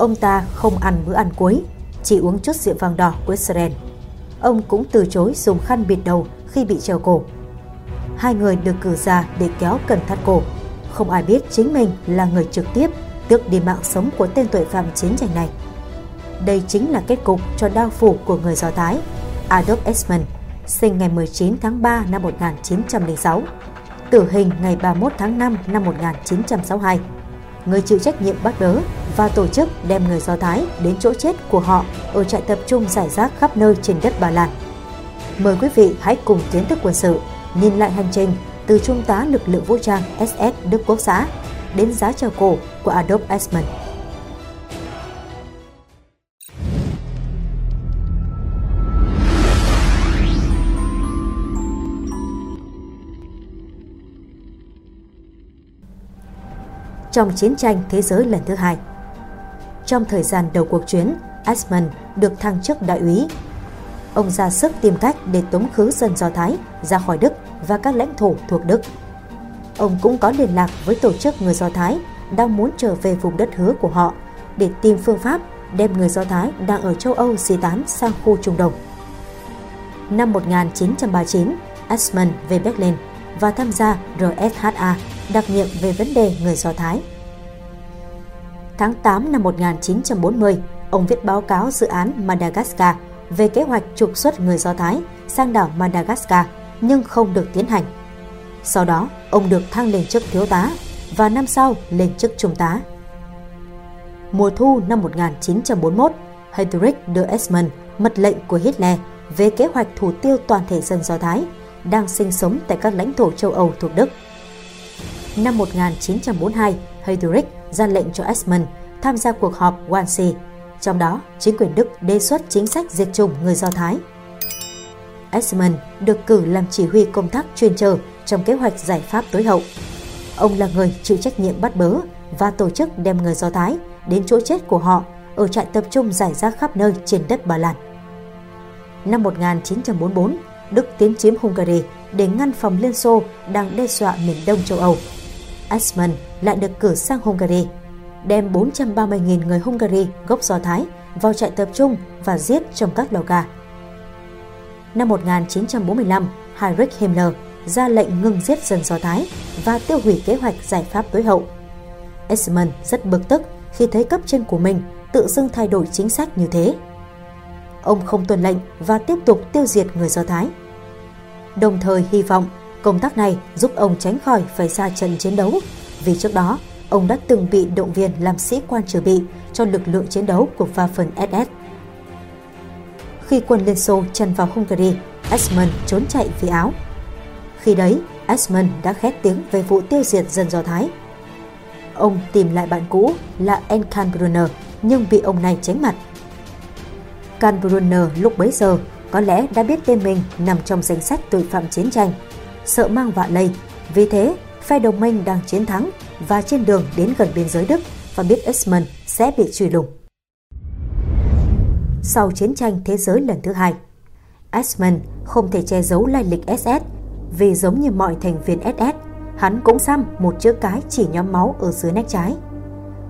ông ta không ăn bữa ăn cuối, chỉ uống chút rượu vang đỏ của Israel. Ông cũng từ chối dùng khăn bịt đầu khi bị treo cổ. Hai người được cử ra để kéo cần thắt cổ. Không ai biết chính mình là người trực tiếp tước đi mạng sống của tên tội phạm chiến tranh này. Đây chính là kết cục cho đao phủ của người Do Thái, Adolf Eichmann, sinh ngày 19 tháng 3 năm 1906, tử hình ngày 31 tháng 5 năm 1962. Người chịu trách nhiệm bắt bớ và tổ chức đem người Do Thái đến chỗ chết của họ ở trại tập trung rải rác khắp nơi trên đất Ba Lan. Mời quý vị hãy cùng Kiến thức quân sự nhìn lại hành trình từ trung tá lực lượng vũ trang SS Đức Quốc xã đến giá treo cổ của Adolf Eichmann. Trong chiến tranh thế giới lần thứ hai, trong thời gian đầu cuộc chiến, Eichmann được thăng chức đại úy. Ông ra sức tìm cách để tống khứ dân Do Thái ra khỏi Đức và các lãnh thổ thuộc Đức. Ông cũng có liên lạc với tổ chức người Do Thái đang muốn trở về vùng đất hứa của họ để tìm phương pháp đem người Do Thái đang ở châu Âu di tán sang khu Trung Đông. Năm 1939, Eichmann về Berlin và tham gia RSHA, đặc nhiệm về vấn đề người Do Thái. Tháng 8 năm 1940, ông viết báo cáo dự án Madagascar về kế hoạch trục xuất người Do Thái sang đảo Madagascar nhưng không được tiến hành. Sau đó, ông được thăng lên chức thiếu tá và năm sau lên chức trung tá. Mùa thu năm 1941, Heydrich đưa Eichmann mật lệnh của Hitler về kế hoạch thủ tiêu toàn thể dân Do Thái đang sinh sống tại các lãnh thổ châu Âu thuộc Đức. Năm 1942, Heydrich ra lệnh cho Eichmann tham gia cuộc họp Wannsee, trong đó chính quyền Đức đề xuất chính sách diệt chủng người Do Thái. Eichmann được cử làm chỉ huy công tác chuyên trở trong kế hoạch giải pháp tối hậu. Ông là người chịu trách nhiệm bắt bớ và tổ chức đem người Do Thái đến chỗ chết của họ ở trại tập trung rải rác khắp nơi trên đất Ba Lan. Năm 1944, Đức tiến chiếm Hungary để ngăn phòng Liên Xô đang đe dọa miền đông châu Âu. Eichmann lại được cử sang Hungary, đem 430.000 người Hungary gốc Do Thái vào trại tập trung và giết trong các lò gà. Năm 1945, Heinrich Himmler ra lệnh ngừng giết dân Do Thái và tiêu hủy kế hoạch giải pháp tối hậu. Eichmann rất bực tức khi thấy cấp trên của mình tự dưng thay đổi chính sách như thế. Ông không tuân lệnh và tiếp tục tiêu diệt người Do Thái. Đồng thời hy vọng công tác này giúp ông tránh khỏi phải ra trận chiến đấu, vì trước đó ông đã từng bị động viên làm sĩ quan trừ bị cho lực lượng chiến đấu của Waffen SS. Khi quân Liên Xô tràn vào Hungary, Eichmann trốn chạy về Áo. Khi đấy, Eichmann đã khét tiếng về vụ tiêu diệt dân Do Thái. Ông tìm lại bạn cũ là Enkan Brunner nhưng bị ông này tránh mặt. Karl Brunner lúc bấy giờ có lẽ đã biết tên mình nằm trong danh sách tội phạm chiến tranh, sợ mang vạ lây, vì thế phe đồng minh đang chiến thắng và trên đường đến gần biên giới Đức và biết Eichmann sẽ bị truy lùng. Sau chiến tranh thế giới lần thứ hai, Eichmann không thể che giấu lai lịch SS vì giống như mọi thành viên SS, hắn cũng xăm một chữ cái chỉ nhóm máu ở dưới nách trái.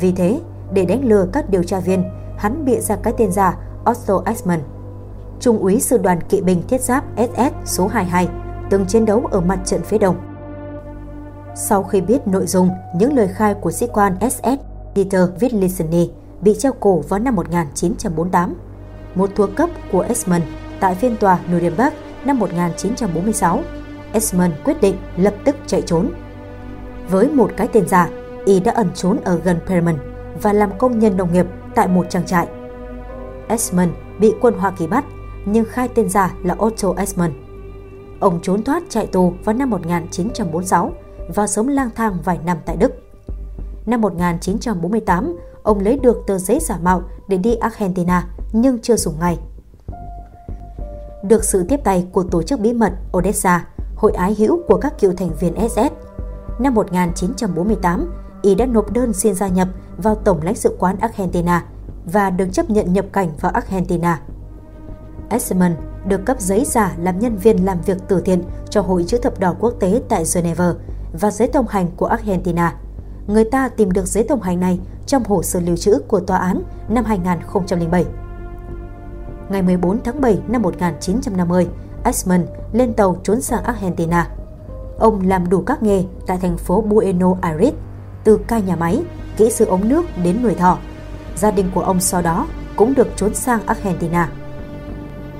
Vì thế, để đánh lừa các điều tra viên, hắn bịa ra cái tên giả Oswald Esmond, trung úy sư đoàn kỵ binh thiết giáp SS số 22, từng chiến đấu ở mặt trận phía Đông. Sau khi biết nội dung những lời khai của sĩ quan SS Dieter Wittlisseny bị treo cổ vào năm 1948, một thuộc cấp của Esmond tại phiên tòa Nuremberg năm 1946, Esmond quyết định lập tức chạy trốn. Với một cái tên giả, y đã ẩn trốn ở gần Bremen và làm công nhân nông nghiệp tại một trang trại. Eichmann bị quân Hoa Kỳ bắt nhưng khai tên giả là Otto Eichmann. Ông trốn thoát chạy tù vào năm 1946 và sống lang thang vài năm tại Đức. Năm 1948, ông lấy được tờ giấy giả mạo để đi Argentina nhưng chưa dùng ngay. Được sự tiếp tay của tổ chức bí mật Odessa, hội ái hữu của các cựu thành viên SS, năm 1948, y đã nộp đơn xin gia nhập vào Tổng lãnh sự quán Argentina và được chấp nhận nhập cảnh vào Argentina. Eichmann được cấp giấy giả làm nhân viên làm việc từ thiện cho Hội Chữ Thập Đỏ Quốc tế tại Geneva và giấy thông hành của Argentina. Người ta tìm được giấy thông hành này trong hồ sơ lưu trữ của tòa án năm 2007. Ngày 14 tháng 7 năm 1950, Eichmann lên tàu trốn sang Argentina. Ông làm đủ các nghề tại thành phố Buenos Aires, từ cai nhà máy, kỹ sư ống nước đến nuôi thỏ. Gia đình của ông sau đó cũng được trốn sang Argentina.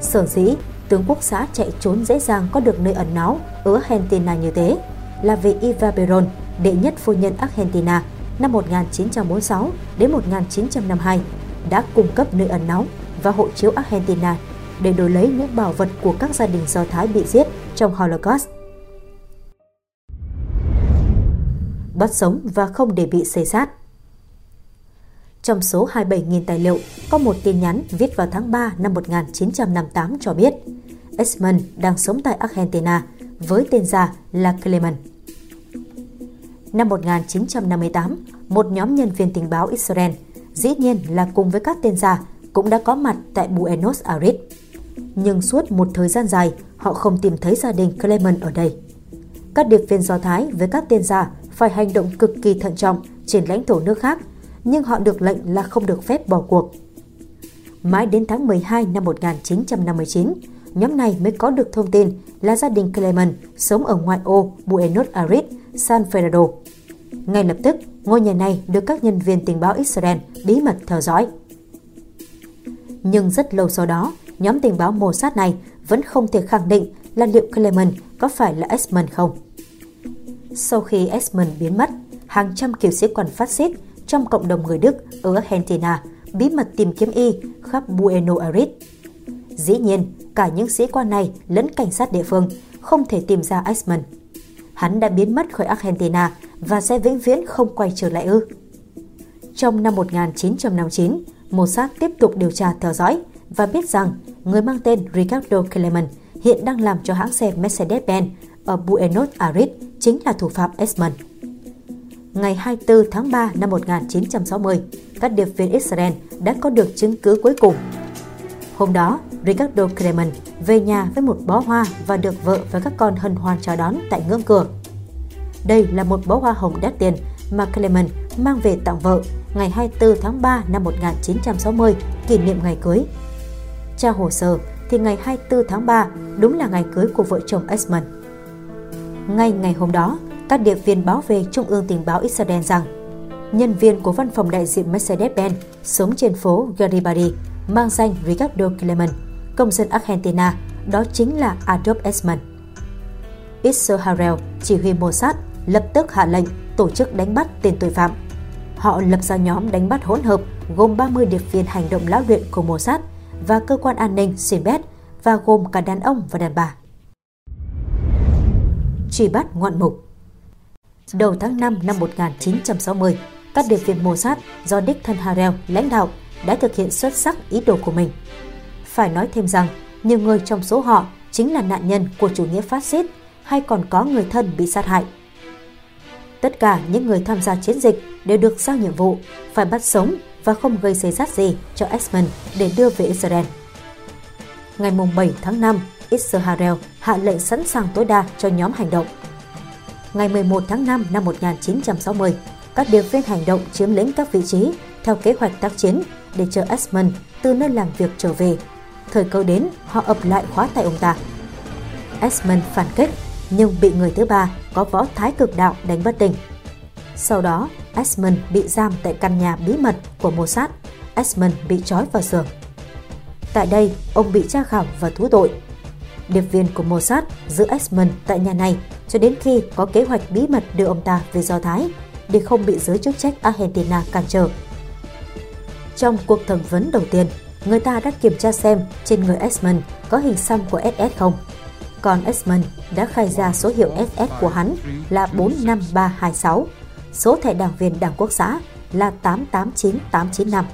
Sở dĩ tướng Quốc xã chạy trốn dễ dàng có được nơi ẩn náu ở Argentina như thế là vì Eva Peron, đệ nhất phu nhân Argentina năm 1946 đến 1952, đã cung cấp nơi ẩn náu và hộ chiếu Argentina để đổi lấy những bảo vật của các gia đình Do Thái bị giết trong Holocaust. Bắt sống và không để bị xây sát. Trong số 27.000 tài liệu, có một tin nhắn viết vào tháng 3 năm 1958 cho biết Esmond đang sống tại Argentina với tên giả là Klement. Năm 1958, một nhóm nhân viên tình báo Israel, dĩ nhiên là cùng với các tên giả, cũng đã có mặt tại Buenos Aires. Nhưng suốt một thời gian dài, họ không tìm thấy gia đình Klement ở đây. Các điệp viên Do Thái với các tên giả phải hành động cực kỳ thận trọng trên lãnh thổ nước khác, nhưng họ được lệnh là không được phép bỏ cuộc. Mãi đến tháng 12 năm 1959, nhóm này mới có được thông tin là gia đình Klement sống ở ngoại ô Buenos Aires, San Fernando. Ngay lập tức, ngôi nhà này được các nhân viên tình báo Israel bí mật theo dõi. Nhưng rất lâu sau đó, nhóm tình báo Mossad này vẫn không thể khẳng định là liệu Klement có phải là Esmond không. Sau khi Esmond biến mất, hàng trăm cựu sĩ quan phát xít trong cộng đồng người Đức ở Argentina bí mật tìm kiếm y khắp Buenos Aires. Dĩ nhiên, cả những sĩ quan này lẫn cảnh sát địa phương không thể tìm ra Eichmann. Hắn đã biến mất khỏi Argentina và sẽ vĩnh viễn không quay trở lại ư? Trong năm 1959, Mossad tiếp tục điều tra theo dõi và biết rằng người mang tên Ricardo Klement hiện đang làm cho hãng xe Mercedes-Benz ở Buenos Aires chính là thủ phạm Eichmann. Ngày 24 tháng 3 năm 1960, các điệp viên Israel đã có được chứng cứ cuối cùng. Hôm đó, Ricardo Klement về nhà với một bó hoa và được vợ và các con hân hoan chào đón tại ngưỡng cửa. Đây là một bó hoa hồng đắt tiền mà Klement mang về tặng vợ ngày 24 tháng 3 năm 1960, kỷ niệm ngày cưới. Tra hồ sơ thì ngày 24 tháng 3 đúng là ngày cưới của vợ chồng Eichmann. Ngay ngày hôm đó, các điệp viên báo về Trung ương Tình báo Israel rằng nhân viên của văn phòng đại diện Mercedes-Benz sống trên phố Garibaldi mang danh Ricardo Klement, công dân Argentina, đó chính là Adolf Eichmann. Israel chỉ huy Mossad lập tức hạ lệnh tổ chức đánh bắt tên tội phạm. Họ lập ra nhóm đánh bắt hỗn hợp gồm 30 điệp viên hành động lão luyện của Mossad và cơ quan an ninh Shin Bet và gồm cả đàn ông và đàn bà. Truy bắt ngoạn mục. Đầu tháng 5 năm 1960, các điệp viên Mossad do đích thân Harel lãnh đạo đã thực hiện xuất sắc ý đồ của mình. Phải nói thêm rằng, nhiều người trong số họ chính là nạn nhân của chủ nghĩa phát xít hay còn có người thân bị sát hại. Tất cả những người tham gia chiến dịch đều được giao nhiệm vụ phải bắt sống và không gây xê xát gì cho Eichmann để đưa về Israel. Ngày 7 tháng 5, Israel hạ lệnh sẵn sàng tối đa cho nhóm hành động. Ngày 11 tháng 5 năm 1960, các điệp viên hành động chiếm lĩnh các vị trí theo kế hoạch tác chiến để chờ Eichmann từ nơi làm việc trở về. Thời cơ đến, họ ập lại khóa tay ông ta. Eichmann phản kích nhưng bị người thứ ba có võ thái cực đạo đánh bất tỉnh. Sau đó, Eichmann bị giam tại căn nhà bí mật của Mossad. Eichmann bị trói vào giường. Tại đây, ông bị tra khảo và thú tội. Điệp viên của Mossad giữ Eichmann tại nhà này cho đến khi có kế hoạch bí mật đưa ông ta về Do Thái để không bị giới chức trách Argentina cản trở. Trong cuộc thẩm vấn đầu tiên, người ta đã kiểm tra xem trên người Eichmann có hình xăm của SS không. Còn Eichmann đã khai ra số hiệu SS của hắn là 45326, số thẻ đảng viên Đảng Quốc xã là 889895.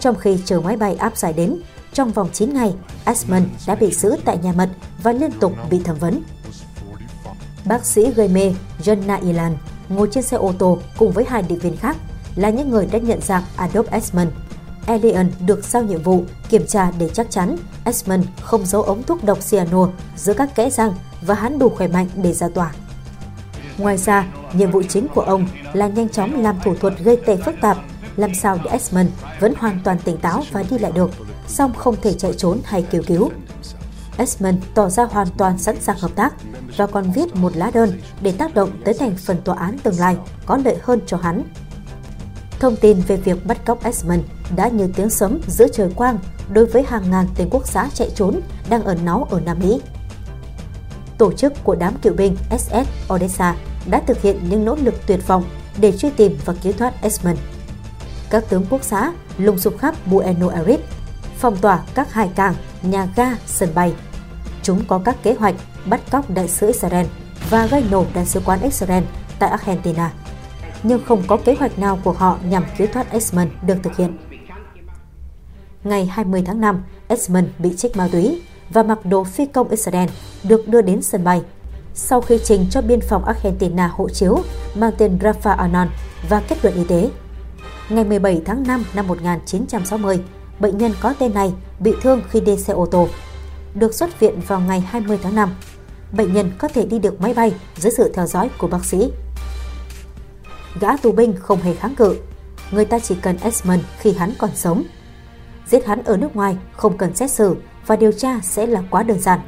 Trong khi chờ máy bay áp giải đến, trong vòng 9 ngày, Eichmann đã bị giữ tại nhà mật và liên tục bị thẩm vấn. Bác sĩ gây mê Gianna Ilan ngồi trên xe ô tô cùng với hai điệp viên khác là những người đã nhận dạng Adolf Eichmann. Alien được giao nhiệm vụ kiểm tra để chắc chắn Eichmann không giấu ống thuốc độc cyanur giữa các kẽ răng và hắn đủ khỏe mạnh để ra tòa. Ngoài ra, nhiệm vụ chính của ông là nhanh chóng làm thủ thuật gây tê phức tạp làm sao để Esmond vẫn hoàn toàn tỉnh táo và đi lại được, song không thể chạy trốn hay kêu cứu. Esmond tỏ ra hoàn toàn sẵn sàng hợp tác và còn viết một lá đơn để tác động tới thành phần tòa án tương lai có lợi hơn cho hắn. Thông tin về việc bắt cóc Esmond đã như tiếng sấm giữa trời quang đối với hàng ngàn tên quốc xã chạy trốn đang ẩn náu ở Nam Mỹ. Tổ chức của đám cựu binh SS Odessa đã thực hiện những nỗ lực tuyệt vọng để truy tìm và cứu thoát Esmond. Các tướng quốc xã lùng sục khắp Buenos Aires, phong tỏa các hải cảng, nhà ga, sân bay. Chúng có các kế hoạch bắt cóc đại sứ Israel và gây nổ đại sứ quán Israel tại Argentina, nhưng không có kế hoạch nào của họ nhằm cứu thoát Esmond được thực hiện. Ngày 20 tháng 5, Esmond bị trích ma túy và mặc đồ phi công Israel, được đưa đến sân bay. Sau khi trình cho biên phòng Argentina hộ chiếu mang tên Rafa Anon và kết luận y tế, ngày 17 tháng 5 năm 1960, bệnh nhân có tên này bị thương khi đi xe ô tô, được xuất viện vào ngày 20 tháng 5. Bệnh nhân có thể đi được máy bay dưới sự theo dõi của bác sĩ. Gã tù binh không hề kháng cự, người ta chỉ cần Esmond khi hắn còn sống. Giết hắn ở nước ngoài không cần xét xử và điều tra sẽ là quá đơn giản.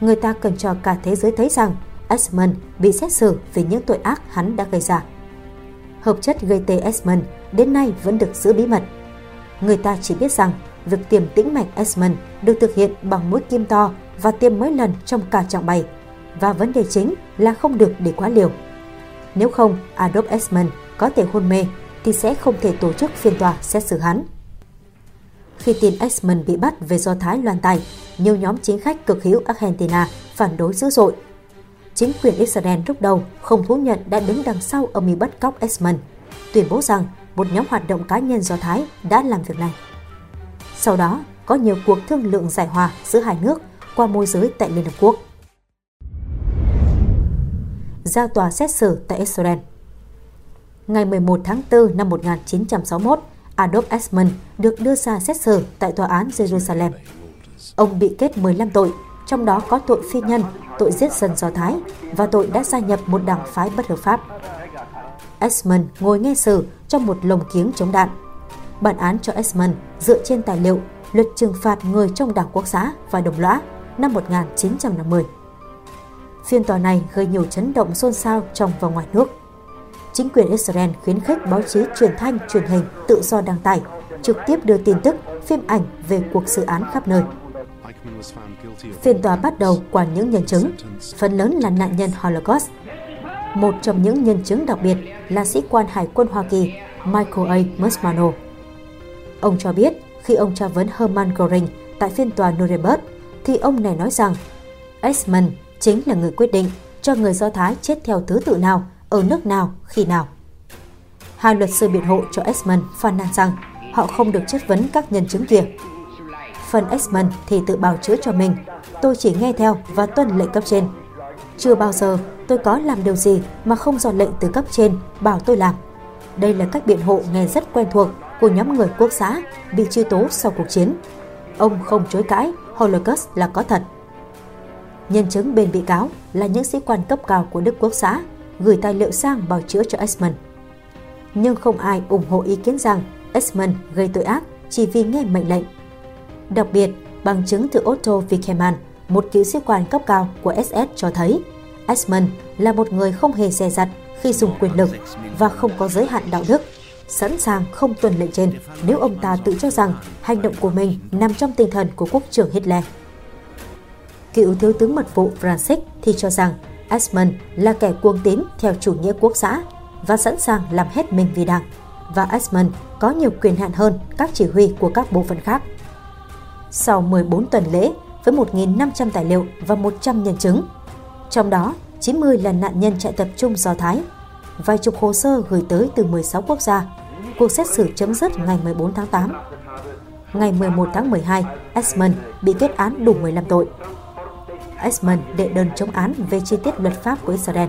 Người ta cần cho cả thế giới thấy rằng Esmond bị xét xử vì những tội ác hắn đã gây ra. Hợp chất gây tê Esmond đến nay vẫn được giữ bí mật. Người ta chỉ biết rằng việc tiêm tĩnh mạch Esmond được thực hiện bằng mũi kim to và tiêm mấy lần trong cả chặng bay. Và vấn đề chính là không được để quá liều. Nếu không, Adolf Eichmann có thể hôn mê thì sẽ không thể tổ chức phiên tòa xét xử hắn. Khi tin Eichmann bị bắt về do Thái loan tài, nhiều nhóm chính khách cực hữu Argentina phản đối dữ dội. Chính quyền Israel lúc đầu không thú nhận đã đứng đằng sau âm mưu bắt cóc Eichmann, tuyên bố rằng một nhóm hoạt động cá nhân do Thái đã làm việc này. Sau đó, có nhiều cuộc thương lượng giải hòa giữa hai nước qua môi giới tại Liên Hợp Quốc. Ra tòa xét xử tại Israel. Ngày 11 tháng 4 năm 1961, Adolf Eichmann được đưa ra xét xử tại tòa án Jerusalem. Ông bị kết 15 tội, trong đó có tội phi nhân, tội giết dân Do Thái và tội đã gia nhập một đảng phái bất hợp pháp. Eichmann ngồi nghe xử trong một lồng kiếng chống đạn. Bản án cho Eichmann dựa trên tài liệu Luật trừng phạt người trong Đảng Quốc xã và đồng lõa năm 1950. Phiên tòa này gây nhiều chấn động xôn xao trong và ngoài nước. Chính quyền Israel khuyến khích báo chí truyền thanh, truyền hình tự do đăng tải, trực tiếp đưa tin tức, phim ảnh về cuộc xử án khắp nơi. Phiên tòa bắt đầu qua những nhân chứng, phần lớn là nạn nhân Holocaust. Một trong những nhân chứng đặc biệt là sĩ quan Hải quân Hoa Kỳ Michael A. Musmano. Ông cho biết khi ông tra vấn Herman Göring tại phiên tòa Nuremberg, thì ông này nói rằng Eichmann chính là người quyết định cho người Do Thái chết theo thứ tự nào, ở nước nào, khi nào. Hai luật sư biện hộ cho Eichmann phàn nàn rằng họ không được chất vấn các nhân chứng kia. Phần Eichmann thì tự bào chữa cho mình, tôi chỉ nghe theo và tuân lệnh cấp trên. Chưa bao giờ tôi có làm điều gì mà không do lệnh từ cấp trên bảo tôi làm. Đây là cách biện hộ nghe rất quen thuộc của nhóm người quốc xã bị truy tố sau cuộc chiến. Ông không chối cãi Holocaust là có thật. Nhân chứng bên bị cáo là những sĩ quan cấp cao của Đức Quốc xã gửi tài liệu sang bào chữa cho Eichmann. Nhưng không ai ủng hộ ý kiến rằng Eichmann gây tội ác chỉ vì nghe mệnh lệnh. Đặc biệt, bằng chứng từ Otto Wickemann, một cựu sĩ quan cấp cao của SS cho thấy Eichmann là một người không hề dè dặt khi dùng quyền lực và không có giới hạn đạo đức, sẵn sàng không tuân lệnh trên nếu ông ta tự cho rằng hành động của mình nằm trong tinh thần của quốc trưởng Hitler. Cựu thiếu tướng mật vụ Francis thì cho rằng Eichmann là kẻ cuồng tín theo chủ nghĩa quốc xã và sẵn sàng làm hết mình vì đảng, và Eichmann có nhiều quyền hạn hơn các chỉ huy của các bộ phận khác. Sau 14 tuần lễ với 1.500 tài liệu và 100 nhân chứng, trong đó 90 là nạn nhân trại tập trung Do Thái, vài chục hồ sơ gửi tới từ 16 quốc gia, cuộc xét xử chấm dứt ngày 14 tháng 8. Ngày 11 tháng 12, Eichmann bị kết án đủ 15 tội. Eichmann đệ đơn chống án về chi tiết luật pháp của Israel.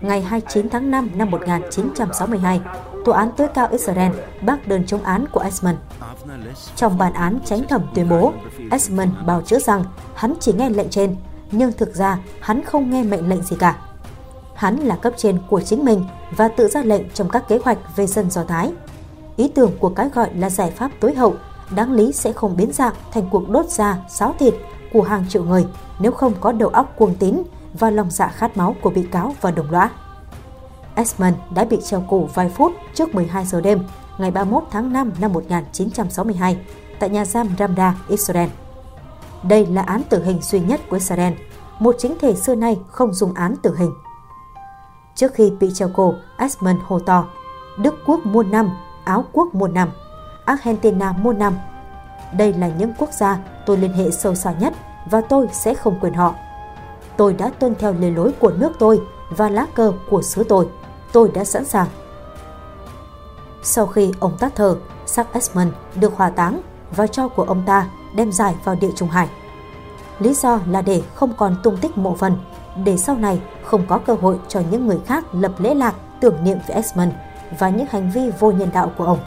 Ngày 29 tháng 5 năm 1962, Tòa án tối cao Israel bác đơn chống án của Eichmann. Trong bản án chánh thẩm tuyên bố, Eichmann bào chữa rằng hắn chỉ nghe lệnh trên, nhưng thực ra hắn không nghe mệnh lệnh gì cả. Hắn là cấp trên của chính mình và tự ra lệnh trong các kế hoạch về dân Do Thái. ý tưởng của cái gọi là giải pháp tối hậu đáng lý sẽ không biến dạng thành cuộc đốt da, xáo thịt của hàng triệu người nếu không có đầu óc cuồng tín và lòng dạ khát máu của bị cáo và đồng lõa. Esmond đã bị treo cổ vài phút trước 12 giờ đêm ngày 31 tháng 5 năm 1962 tại nhà giam Ramda, Israel. Đây là án tử hình duy nhất của Israel, một chính thể xưa nay không dùng án tử hình. Trước khi bị treo cổ, Esmond hô to: Đức Quốc muôn năm, Áo Quốc muôn năm, Argentina muôn năm. Đây là những quốc gia tôi liên hệ sâu xa nhất và tôi sẽ không quên họ. Tôi đã tuân theo lề lối của nước tôi và lá cờ của xứ tôi đã sẵn sàng. Sau khi ông tắt thở, xác Esmond được hỏa táng và tro của ông ta đem giải vào Địa Trung Hải. Lý do là để không còn tung tích mộ phần, để sau này không có cơ hội cho những người khác lập lễ lạc tưởng niệm về Esmond và những hành vi vô nhân đạo của ông.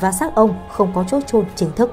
Và xác ông không có chỗ chôn chính thức.